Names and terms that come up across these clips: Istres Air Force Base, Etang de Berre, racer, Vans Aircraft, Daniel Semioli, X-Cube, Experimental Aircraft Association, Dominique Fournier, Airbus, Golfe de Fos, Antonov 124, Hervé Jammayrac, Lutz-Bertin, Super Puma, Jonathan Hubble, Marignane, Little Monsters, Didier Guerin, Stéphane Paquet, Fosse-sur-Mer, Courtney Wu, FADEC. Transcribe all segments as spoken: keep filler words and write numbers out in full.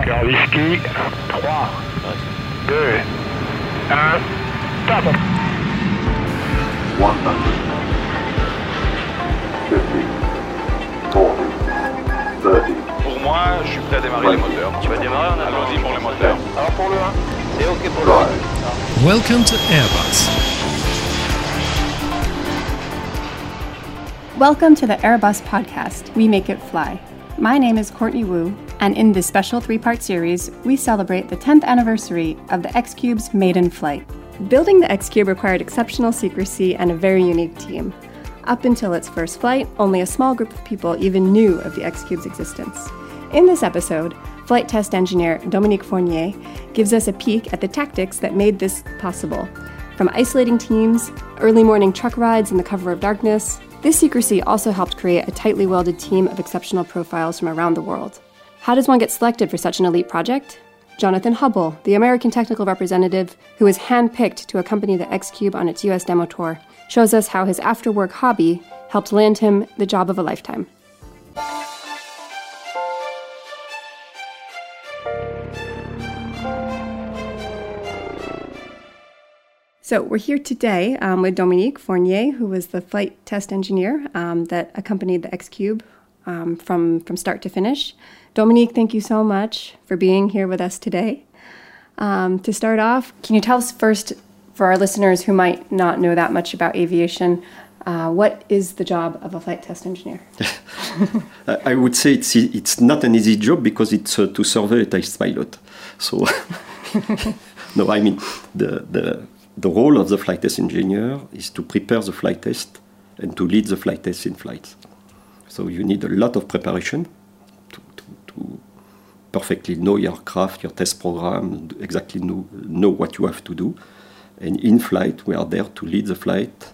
Cœur whisky, trois, deux, un, top. cent, cinquante, quarante, trente. Pour moi, je suis prêt à démarrer les moteurs. Tu vas démarrer en avant. Allons-y pour les moteurs. Alors pour le un, c'est OK pour le un. Welcome to Airbus. Welcome to the Airbus podcast, We Make It Fly. My name is Courtney Wu, and in this special three-part series, we celebrate the tenth anniversary of the X-Cube's maiden flight. Building the X-Cube required exceptional secrecy and a very unique team. Up until its first flight, only a small group of people even knew of the X-Cube's existence. In this episode, flight test engineer Dominique Fournier gives us a peek at the tactics that made this possible. From isolating teams, early morning truck rides in the cover of darkness, this secrecy also helped create a tightly welded team of exceptional profiles from around the world. How does one get selected for such an elite project? Jonathan Hubble, the American technical representative who was handpicked to accompany the X-Cube on its U S demo tour, shows us how his after-work hobby helped land him the job of a lifetime. So we're here today um, with Dominique Fournier, who was the flight test engineer um, that accompanied the X-Cube um, from, from start to finish. Dominique, thank you so much for being here with us today. Um, to start off, can you tell us first, for our listeners who might not know that much about aviation, uh, what is the job of a flight test engineer? I would say it's, it's not an easy job because it's uh, to survey a test pilot. So, no, I mean, the... the The role of the flight test engineer is to prepare the flight test and to lead the flight test in flight. So you need a lot of preparation to, to, to perfectly know your aircraft, your test program, exactly know, know what you have to do. And in flight, we are there to lead the flight,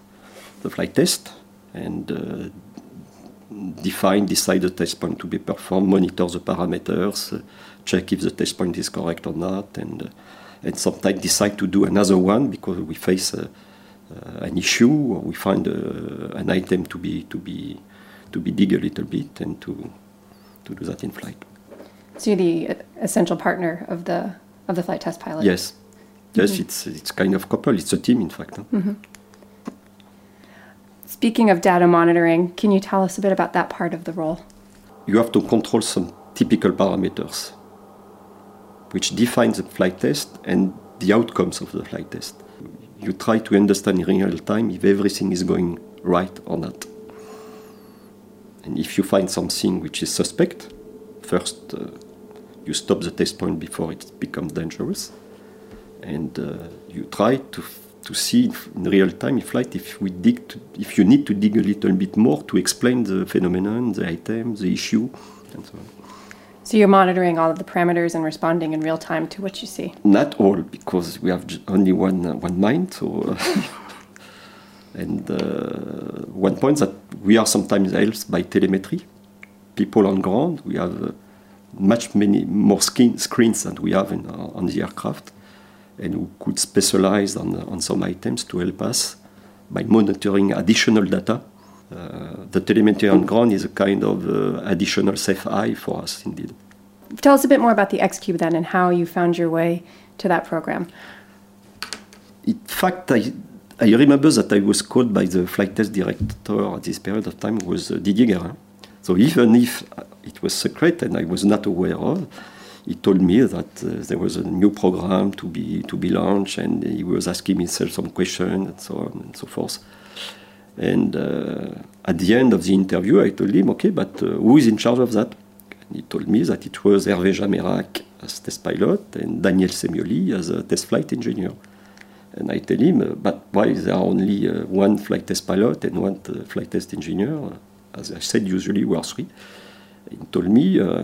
the flight test and uh, define, decide the test point to be performed, monitor the parameters, uh, check if the test point is correct or not, and uh, and sometimes decide to do another one because we face uh, uh, an issue or we find uh, an item to be to be to be dig a little bit and to to do that in flight. So you're the essential partner of the of the flight test pilot. Yes, mm-hmm. yes, it's it's kind of couple. It's a team, in fact. Huh? Mm-hmm. Speaking of data monitoring, can you tell us a bit about that part of the role? You have to control some typical parameters, which defines the flight test and the outcomes of the flight test. You try to understand in real time if everything is going right or not. And if you find something which is suspect, first uh, you stop the test point before it becomes dangerous, and uh, you try to to see if, in real time in flight if we dig, to, if you need to dig a little bit more to explain the phenomenon, the item, the issue, and so on. So you're monitoring all of the parameters and responding in real time to what you see? Not all, because we have only one uh, one mind. So, uh, and uh, one point that we are sometimes helped by telemetry. People on ground, we have uh, much many more skin, screens than we have in, uh, on the aircraft, and we could specialize on on some items to help us by monitoring additional data. Uh, the telemetry on ground is a kind of uh, additional safe eye for us, indeed. Tell us a bit more about the X-Cube then and how you found your way to that program. In fact, I, I remember that I was called by the flight test director at this period of time was uh, Didier Guerin. So even if it was secret and I was not aware of, he told me that uh, there was a new program to be to be launched, and he was asking himself some questions and so on and so forth. And uh, at the end of the interview, I told him, okay, but uh, who is in charge of that? And he told me that it was Hervé Jammayrac as test pilot and Daniel Semioli as a test flight engineer. And I tell him, uh, but why there are only uh, one flight test pilot and one uh, flight test engineer? As I said, usually we are three. He told me, uh,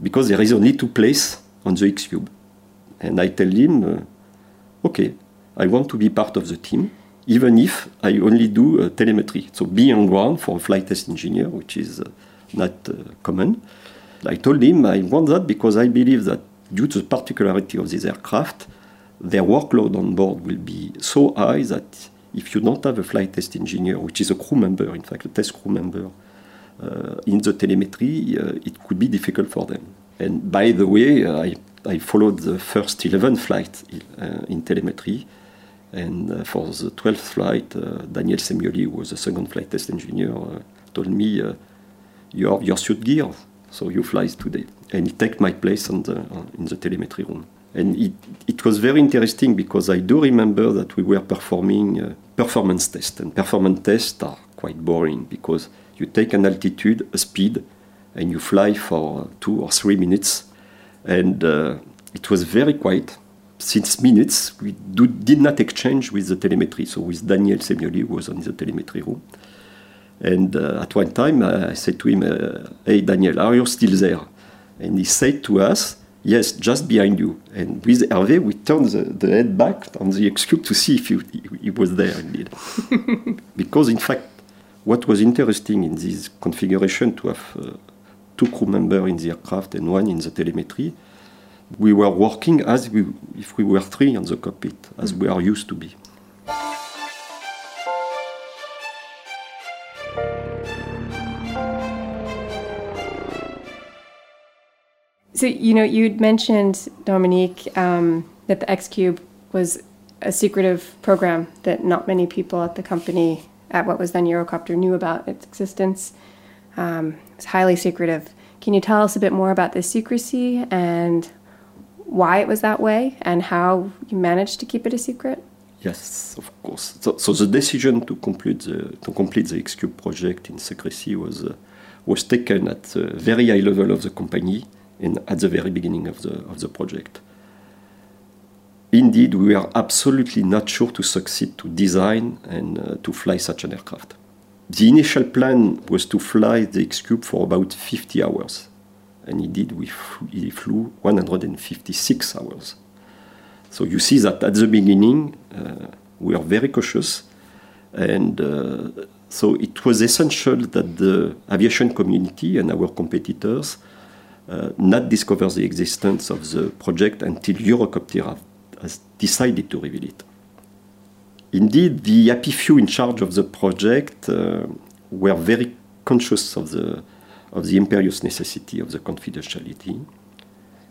because there is only two places on the X-Cube. And I tell him, uh, okay, I want to be part of the team, even if I only do uh, telemetry. So be on ground for a flight test engineer, which is uh, not uh, common. I told him I want that because I believe that due to the particularity of these aircraft, their workload on board will be so high that if you don't have a flight test engineer, which is a crew member, in fact, a test crew member, uh, in the telemetry, uh, it could be difficult for them. And by the way, I, I followed the first eleven flights uh, in telemetry. And uh, for the twelfth flight, uh, Daniel Semioli, who was the second flight test engineer, uh, told me, uh, your, your suit gear, so you fly today. And he took my place on the, uh, in the telemetry room. And it, it was very interesting because I do remember that we were performing uh, performance tests. And performance tests are quite boring because you take an altitude, a speed, and you fly for two or three minutes. And uh, it was very quiet. Since minutes, we do, did not exchange with the telemetry. So with Daniel Semioli, who was on the telemetry room. And uh, at one time, uh, I said to him, uh, hey, Daniel, are you still there? And he said to us, yes, just behind you. And with Hervé, we turned the, the head back on the X-Cube to see if he, he was there indeed. Because, in fact, what was interesting in this configuration to have uh, two crew members in the aircraft and one in the telemetry, we were working as we, if we were three on the cockpit, as mm-hmm. we are used to be. So, you know, you'd mentioned, Dominique, um, that the X-Cube was a secretive program that not many people at the company, at what was then Eurocopter, knew about its existence. Um, it was highly secretive. Can you tell us a bit more about this secrecy and why it was that way and how you managed to keep it a secret? Yes, of course. So, so the decision to complete the to complete the X-Cube project in secrecy was uh, was taken at a very high level of the company and at the very beginning of the of the project. Indeed, we are absolutely not sure to succeed to design and uh, to fly such an aircraft. The initial plan was to fly the X-Cube for about fifty hours. And indeed, we fl- he flew one hundred fifty-six hours. So you see that at the beginning, uh, we are very cautious. And uh, so it was essential that the aviation community and our competitors uh, not discover the existence of the project until Eurocopter has decided to reveal it. Indeed, the happy few in charge of the project uh, were very conscious of the of the imperious necessity of the confidentiality.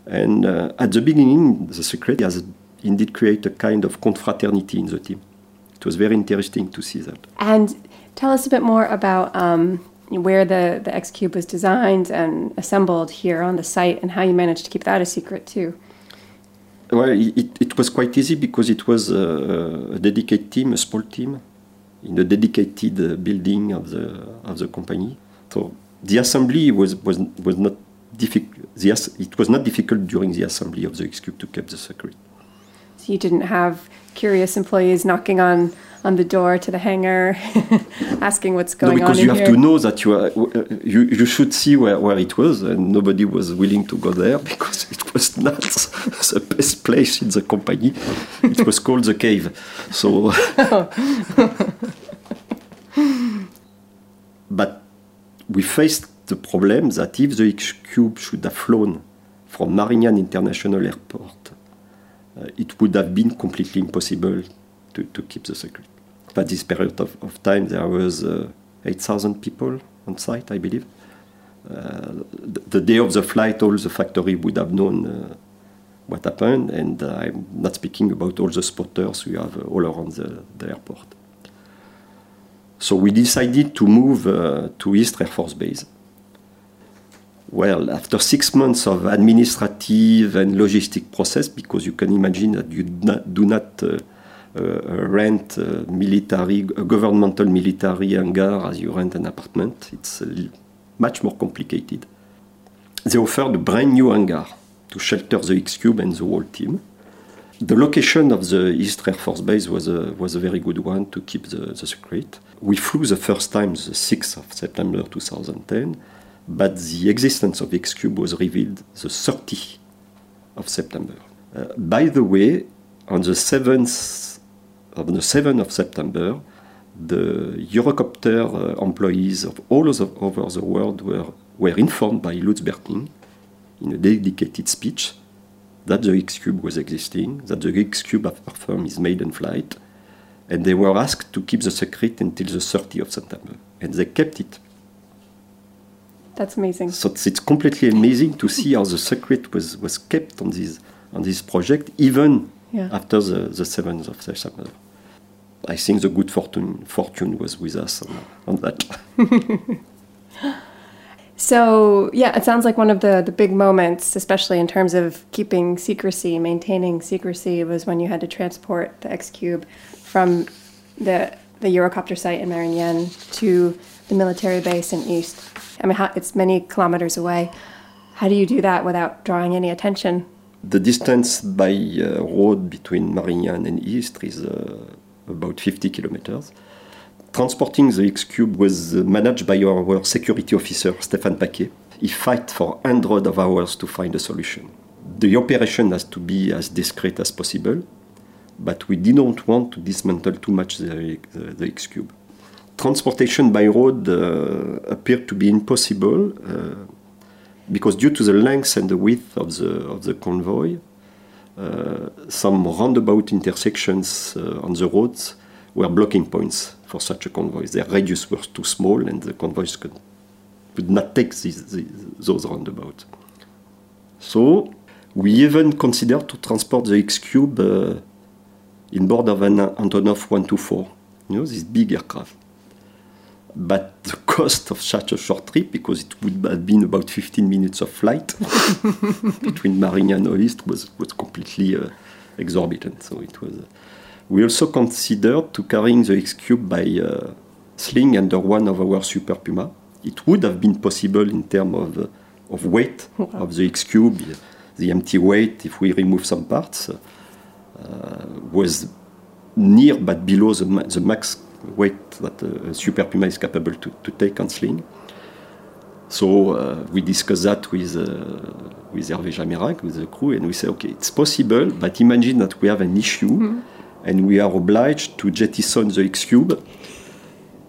And uh, at the beginning, the secret has indeed created a kind of confraternity in the team. It was very interesting to see that. And tell us a bit more about um, where the, the X-Cube was designed and assembled here on the site and how you managed to keep that a secret too. Well, it, it was quite easy because it was a, a dedicated team, a small team, in a dedicated building of the of the company. So the assembly was was was not difficult. It was not difficult during the assembly of the X-Cube to keep the secret. So you didn't have curious employees knocking on, on the door to the hangar, asking what's going no, on in here. Because you have to know that you are, you you should see where, where it was, and nobody was willing to go there because it was not the best place in the company. It was called the cave. So, oh. But we faced the problem that if the X-Cube should have flown from Marignane International Airport, uh, it would have been completely impossible to, to keep the secret. At this period of, of time, there was uh, eight thousand people on site, I believe. Uh, the, the day of the flight, all the factory would have known uh, what happened, and uh, I'm not speaking about all the spotters we have uh, all around the, the airport. So we decided to move uh, to Istres Air Force Base. Well, after six months of administrative and logistic process, because you can imagine that you do not, do not uh, Uh, rent uh, military, a governmental military hangar as you rent an apartment. It's uh, much more complicated. They offered a brand new hangar to shelter the X-Cube and the whole team. The location of the Istres Air Force Base was a, was a very good one to keep the, the secret. We flew the first time the sixth of September two thousand ten, but the existence of X-Cube was revealed the thirtieth of September. Uh, by the way, on the seventh On the seventh of September, the Eurocopter uh, employees of all of, over the world were, were informed by Lutz-Bertin in a dedicated speech that the X-Cube was existing, that the X-Cube had performed his maiden flight, and they were asked to keep the secret until the thirtieth of September. And they kept it. That's amazing. So it's, it's completely amazing to see how the secret was, was kept on this, on this project, even yeah. after the, the seventh of September. I think the good fortune, fortune was with us on, on that. So, yeah, it sounds like one of the, the big moments, especially in terms of keeping secrecy, maintaining secrecy, was when you had to transport the X-Cube from the the Eurocopter site in Marignane to the military base in Istres. I mean, how, it's many kilometers away. How do you do that without drawing any attention? The distance by uh, road between Marignane and Istres is uh, about fifty kilometers. Transporting the X-Cube was managed by our security officer, Stéphane Paquet. He fight for hundreds of hours to find a solution. The operation has to be as discreet as possible, but we didn't want to dismantle too much the, the, the X-Cube. Transportation by road uh, appeared to be impossible uh, because due to the length and the width of the, of the convoy, uh, some roundabout intersections uh, on the roads were blocking points for such a convoy. Their radius was too small and the convoys could, could not take these, these, those roundabouts. So we even considered to transport the X-Cube uh, in board of an Antonov one twenty-four, you know, this big aircraft. But the cost of such a short trip, because it would have been about fifteen minutes of flight between Marignane and Istres, was, was completely uh, exorbitant. So it was... Uh, We also considered to carrying the X-Cube by uh, sling under one of our Super Puma. It would have been possible in terms of, uh, of weight of the X-Cube. The empty weight, if we remove some parts, uh, was near but below the, ma- the max weight that a Super Puma is capable to, to take on sling. So uh, we discussed that with, uh, with Hervé Jammayrac, with the crew, and we said, okay, it's possible, but imagine that we have an issue. Mm-hmm. And we are obliged to jettison the X-Cube.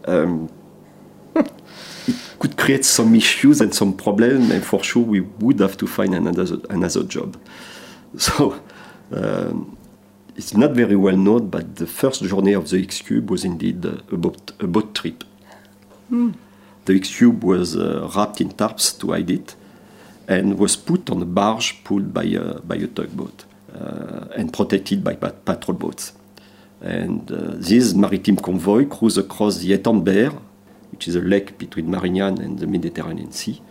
Um, it could create some issues and some problems, and for sure we would have to find another another job. So um, it's not very well known, but the first journey of the X-Cube was indeed a boat, a boat trip. Mm. The X-Cube was uh, wrapped in tarps to hide it, and was put on a barge pulled by a, by a tugboat. Uh, and protected by pat- patrol boats. And uh, this maritime convoy cruised across the Etang de Berre, which is a lake between Marignane and the Mediterranean Sea,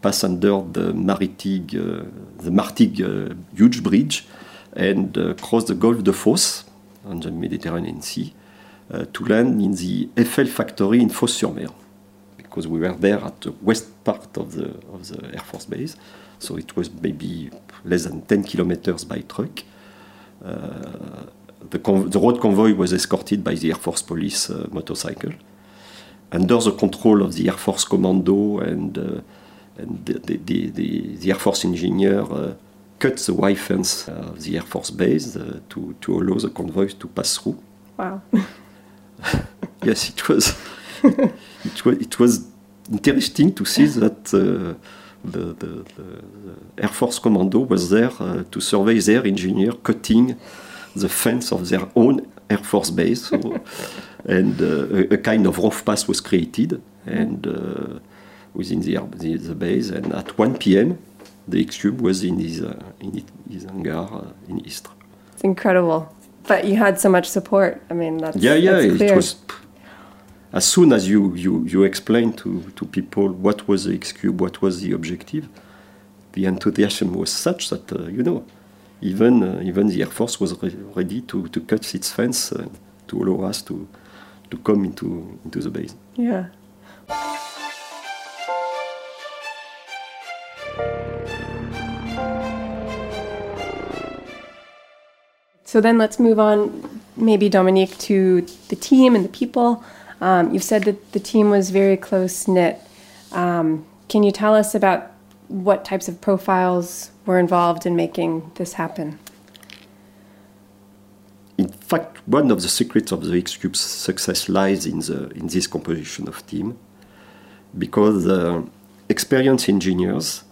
passed under the Martig, uh, the Martig uh, huge bridge, and uh, crossed the Golfe de Fos on the Mediterranean Sea uh, to land in the Eiffel factory in Fosse-sur-Mer, because we were there at the west part of the, of the Air Force Base. So it was maybe less than ten kilometers by truck. Uh, the, conv- the road convoy was escorted by the Air Force Police uh, motorcycle. Under the control of the Air Force Commando and, uh, and the, the, the, the, the Air Force engineer uh, cut the wire fence of the Air Force Base uh, to, to allow the convoys to pass through. Wow. Yes, it was, it, was, it was interesting to see that... Uh, The, the, the Air Force Commando was there uh, to survey their engineer cutting the fence of their own Air Force Base. So, and uh, a, a kind of rough pass was created and uh, within the, the, the base. And at one p.m., the X-Cube was in his, uh, in his hangar uh, in Istres. It's incredible. But you had so much support. I mean, that's yeah, yeah, that's clear. It was... As soon as you, you, you explain to, to people what was the X-Cube, what was the objective, the enthusiasm was such that, uh, you know, even uh, even the Air Force was re- ready to, to cut its fence uh, to allow us to to come into, into the base. Yeah. So then let's move on, maybe, Dominique, to the team and the people. Um, you've said that the team was very close-knit. Um, can you tell us about what types of profiles were involved in making this happen? In fact, one of the secrets of the X-Cube's success lies in the in this composition of team, because uh, experienced engineers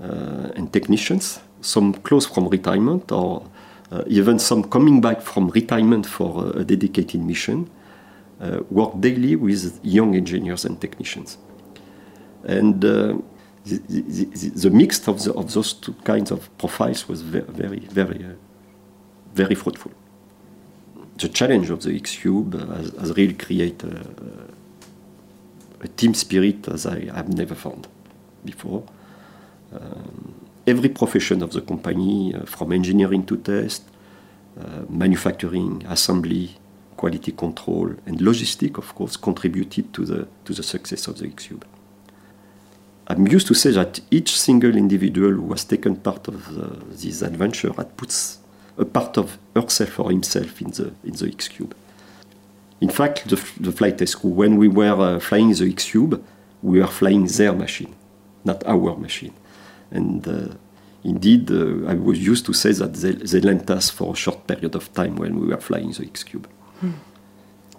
uh, and technicians, some close from retirement or uh, even some coming back from retirement for a, a dedicated mission, Uh, work daily with young engineers and technicians. and uh, the, the, the mix of, the, of those two kinds of profiles was very, very, very, uh, very fruitful. The challenge of the X-Cube has, has really created a, a team spirit as I have never found before. Um, every profession of the company, uh, from engineering to test, uh, manufacturing, assembly, quality control, and logistics, of course, contributed to the, to the success of the X-Cube. I'm used to say that each single individual who has taken part of the, this adventure had put a part of herself or himself in the, in the X-Cube. In fact, the, the flight test crew, when we were uh, flying the X-Cube, we were flying their machine, not our machine. And uh, indeed, uh, I was used to say that they, they lent us for a short period of time when we were flying the X-Cube. Mm.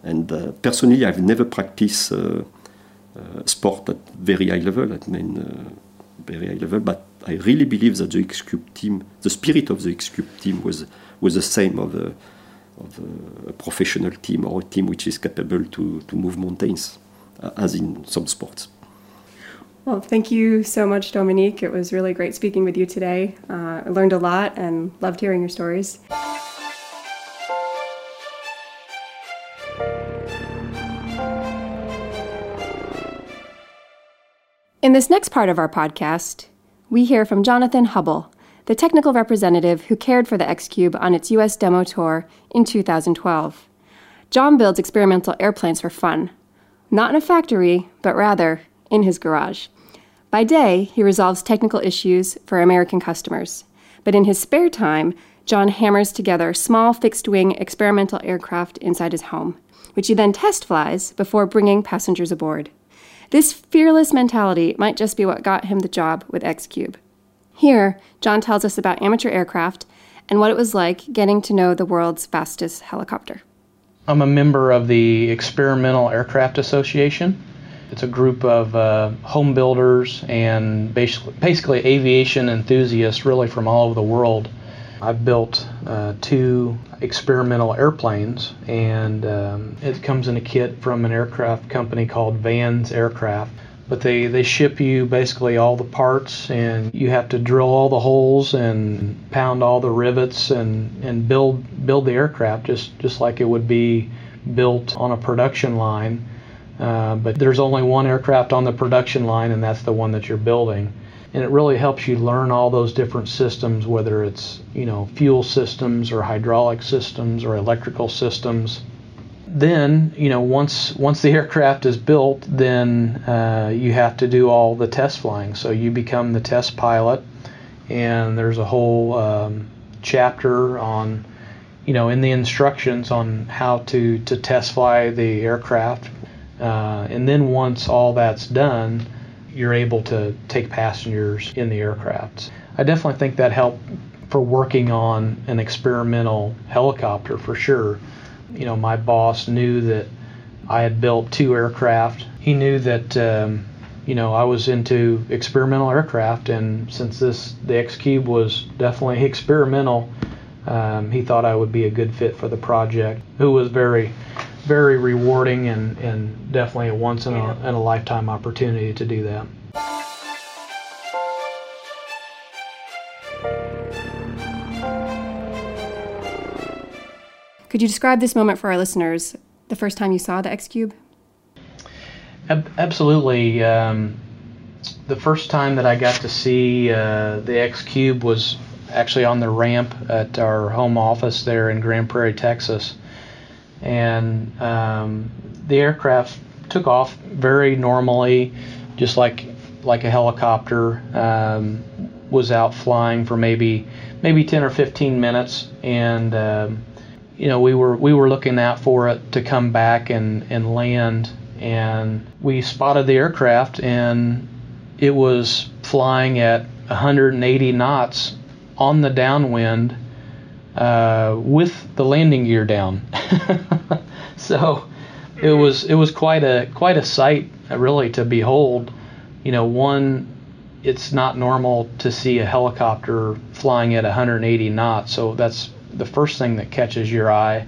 And uh, personally, I've never practiced uh, uh, sport at very high level, at main, uh, very high level, but I really believe that the X-Cube team, the spirit of the X-Cube team was, was the same of, a, of a, a professional team or a team which is capable to, to move mountains, uh, as in some sports. Well, thank you so much, Dominique. It was really great speaking with you today. Uh, I learned a lot and loved hearing your stories. In this next part of our podcast, we hear from Jonathan Hubble, the technical representative who cared for the X-Cube on its U S demo tour in two thousand twelve. John builds experimental airplanes for fun, not in a factory, but rather in his garage. By day, he resolves technical issues for American customers. But in his spare time, John hammers together small fixed-wing experimental aircraft inside his home, which he then test flies before bringing passengers aboard. This fearless mentality might just be what got him the job with X-Cube. Here, John tells us about amateur aircraft and what it was like getting to know the world's fastest helicopter. I'm a member of the Experimental Aircraft Association. It's a group of uh, home builders and basically, basically aviation enthusiasts really from all over the world. I've built uh, two experimental airplanes, and um, it comes in a kit from an aircraft company called Vans Aircraft. But they, they ship you basically all the parts, and you have to drill all the holes and pound all the rivets and, and build build the aircraft just, just like it would be built on a production line. Uh, but there's only one aircraft on the production line, and that's the one that you're building. And it really helps you learn all those different systems, whether it's, you know, fuel systems or hydraulic systems or electrical systems. Then, you know, once once the aircraft is built, then uh, you have to do all the test flying. So you become the test pilot, and there's a whole um, chapter on, you know, in the instructions on how to, to test fly the aircraft. Uh, and then once all that's done, you're able to take passengers in the aircraft. I definitely think that helped for working on an experimental helicopter for sure. You know, my boss knew that I had built two aircraft. He knew that, um, you know, I was into experimental aircraft, and since this, the X-Cube was definitely experimental, um, he thought I would be a good fit for the project. It was very... very rewarding and, and definitely a once in a, in a lifetime opportunity to do that. Could you describe this moment for our listeners, the first time you saw the X-Cube? Ab- absolutely. Um, the first time that I got to see uh, the X-Cube was actually on the ramp at our home office there in Grand Prairie, Texas. And um, the aircraft took off very normally, just like like a helicopter. Um, was out flying for maybe maybe ten or fifteen minutes, and um, you know we were we were looking out for it to come back and, and land. And we spotted the aircraft, and it was flying at one hundred eighty knots on the downwind. Uh, with the landing gear down, so it was it was quite a quite a sight really to behold. You know, one, it's not normal to see a helicopter flying at one hundred eighty knots, so that's the first thing that catches your eye.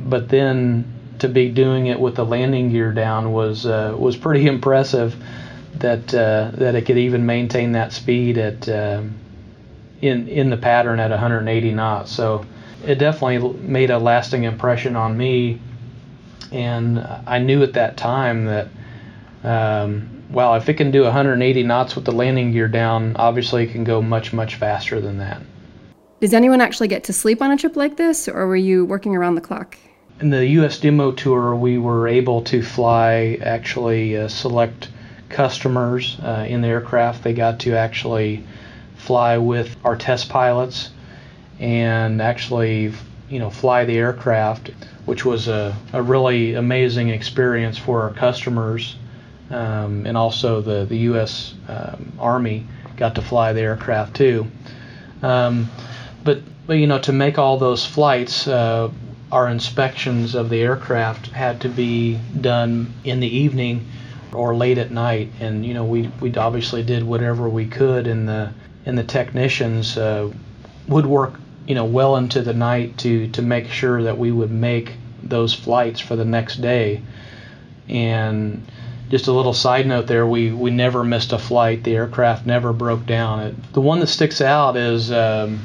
But then to be doing it with the landing gear down was uh, was pretty impressive. that uh, that it could even maintain that speed at um, in in the pattern at one hundred eighty knots. So it definitely made a lasting impression on me, and I knew at that time that um, wow, if it can do one hundred eighty knots with the landing gear down, obviously it can go much much faster than that. Does anyone actually get to sleep on a trip like this, or were you working around the clock? In the U S demo tour, we were able to fly actually uh, select customers uh, in the aircraft. They got to actually fly with our test pilots and actually, you know, fly the aircraft, which was a, a really amazing experience for our customers, um, and also the, the U S Um, Army got to fly the aircraft too. Um, but, but, you know, to make all those flights, uh, our inspections of the aircraft had to be done in the evening or late at night, and you know we we obviously did whatever we could, and the and the technicians uh, would work you know well into the night to to make sure that we would make those flights for the next day. And just a little side note there, we we never missed a flight. The aircraft never broke down. It, the one that sticks out is. Um,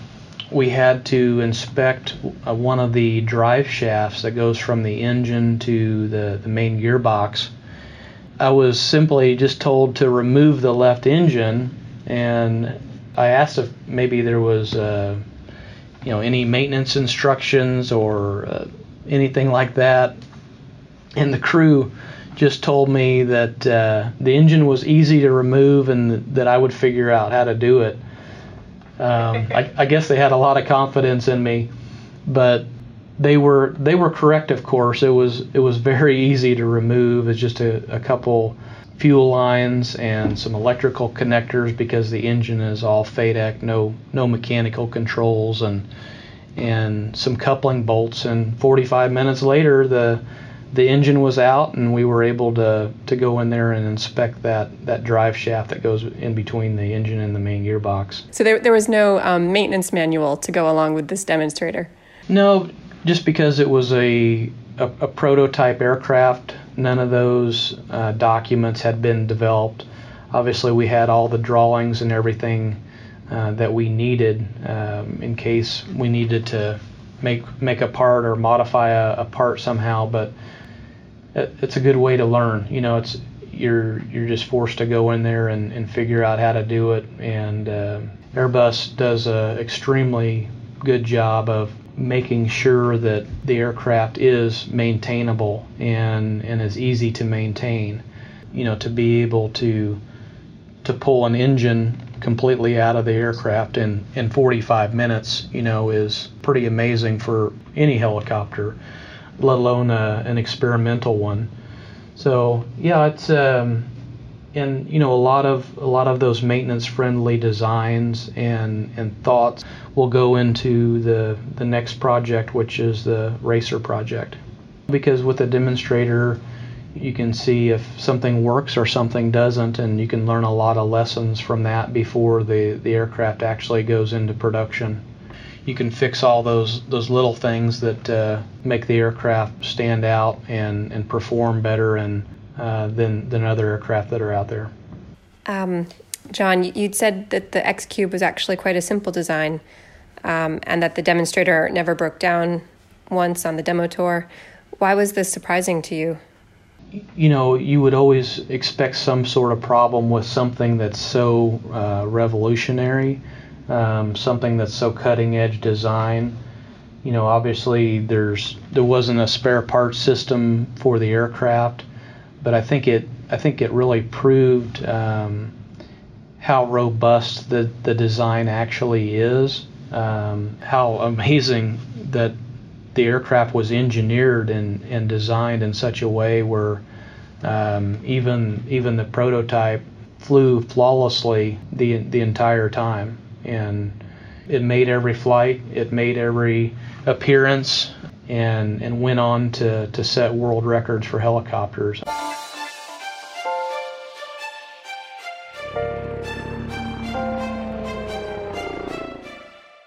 We had to inspect uh, one of the drive shafts that goes from the engine to the, the main gearbox. I was simply just told to remove the left engine, and I asked if maybe there was uh, you know, any maintenance instructions or uh, anything like that. And the crew just told me that uh, the engine was easy to remove and th- that I would figure out how to do it. Um, I, I guess they had a lot of confidence in me, but they were they were correct. Of course, it was it was very easy to remove. It's just a, a couple fuel lines and some electrical connectors, because the engine is all FADEC, no no mechanical controls, and and some coupling bolts. And forty-five minutes later, the the engine was out, and we were able to to go in there and inspect that, that drive shaft that goes in between the engine and the main gearbox. So there there was no um, maintenance manual to go along with this demonstrator? No, just because it was a, a, a prototype aircraft, none of those uh, documents had been developed. Obviously, we had all the drawings and everything uh, that we needed um, in case we needed to make make a part or modify a, a part somehow, but it's a good way to learn. You know, it's you're you're just forced to go in there and, and figure out how to do it. And uh, Airbus does an extremely good job of making sure that the aircraft is maintainable and, and is easy to maintain. You know, to be able to to pull an engine completely out of the aircraft in, in forty-five minutes, you know, is pretty amazing for any helicopter, let alone uh, an experimental one. So yeah, it's um, and you know a lot of a lot of those maintenance-friendly designs and and thoughts will go into the the next project, which is the racer project, because with a demonstrator, you can see if something works or something doesn't, and you can learn a lot of lessons from that before the the aircraft actually goes into production. You can fix all those those little things that uh, make the aircraft stand out and, and perform better and uh, than than other aircraft that are out there. Um, John, you'd said that the X-Cube was actually quite a simple design, um, and that the demonstrator never broke down once on the demo tour. Why was this surprising to you? You know, you would always expect some sort of problem with something that's so uh, revolutionary. Um, something that's so cutting-edge design. You know, obviously there's there wasn't a spare parts system for the aircraft, but I think it I think it really proved um, how robust the the design actually is. Um, how amazing that the aircraft was engineered and, and designed in such a way where um, even even the prototype flew flawlessly the the entire time. And it made every flight, it made every appearance, and, and went on to, to set world records for helicopters.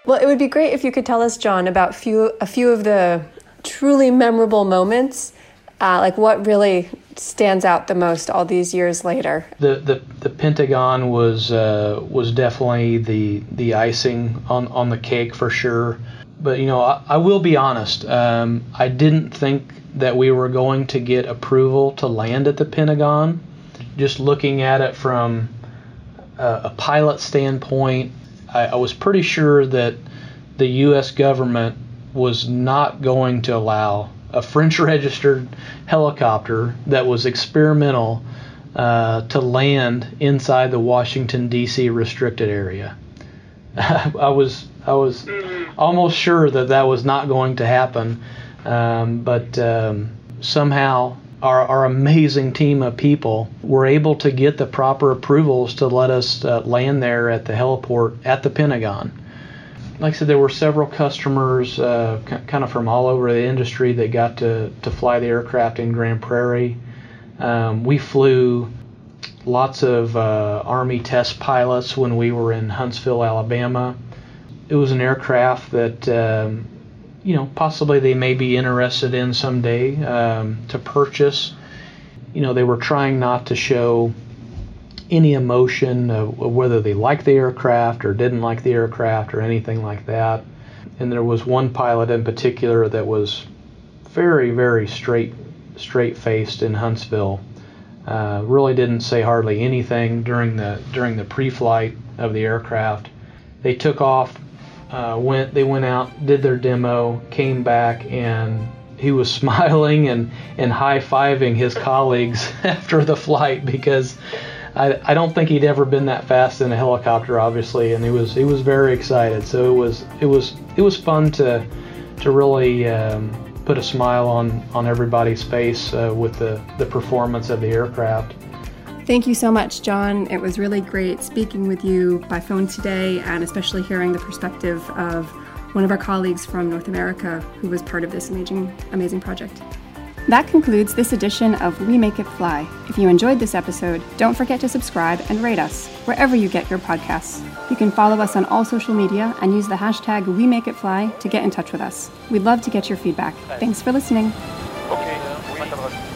Well, it would be great if you could tell us, John, about few, a few of the truly memorable moments, uh, like what really stands out the most all these years later? The the, the Pentagon was uh, was definitely the the icing on, on the cake for sure. But you know, I, I will be honest. Um, I didn't think that we were going to get approval to land at the Pentagon. Just looking at it from a, a pilot standpoint, I, I was pretty sure that the U S government was not going to allow a French-registered helicopter that was experimental uh, to land inside the Washington, D C restricted area. I was I was almost sure that that was not going to happen, um, but um, somehow our, our amazing team of people were able to get the proper approvals to let us uh, land there at the heliport at the Pentagon. Like I said, there were several customers uh, k- kind of from all over the industry that got to, to fly the aircraft in Grand Prairie. Um, we flew lots of uh, Army test pilots when we were in Huntsville, Alabama. It was an aircraft that, um, you know, possibly they may be interested in someday um, to purchase. You know, they were trying not to show any emotion of whether they liked the aircraft or didn't like the aircraft or anything like that. And there was one pilot in particular that was very, very straight, straight-faced in Huntsville. Uh, really didn't say hardly anything during the during the pre-flight of the aircraft. They took off, uh, went they went out, did their demo, came back, and he was smiling and, and high-fiving his colleagues after the flight because I, I don't think he'd ever been that fast in a helicopter, obviously, and he was he was very excited. So it was it was it was fun to to really um, put a smile on on everybody's face uh, with the the performance of the aircraft. Thank you so much, John. It was really great speaking with you by phone today, and especially hearing the perspective of one of our colleagues from North America who was part of this amazing amazing project. That concludes this edition of We Make It Fly. If you enjoyed this episode, don't forget to subscribe and rate us wherever you get your podcasts. You can follow us on all social media and use the hashtag WeMakeItFly to get in touch with us. We'd love to get your feedback. Thanks for listening. Okay.